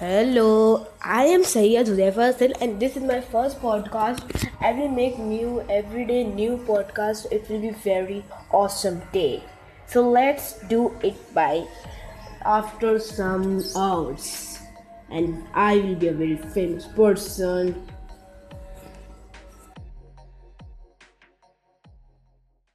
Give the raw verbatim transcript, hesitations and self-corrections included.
Hello, I am Syed Huzaifa Hasan and this is my first podcast. I will make new everyday new podcast. It will be very awesome day. So let's do it by after some hours. And I will be a very famous person.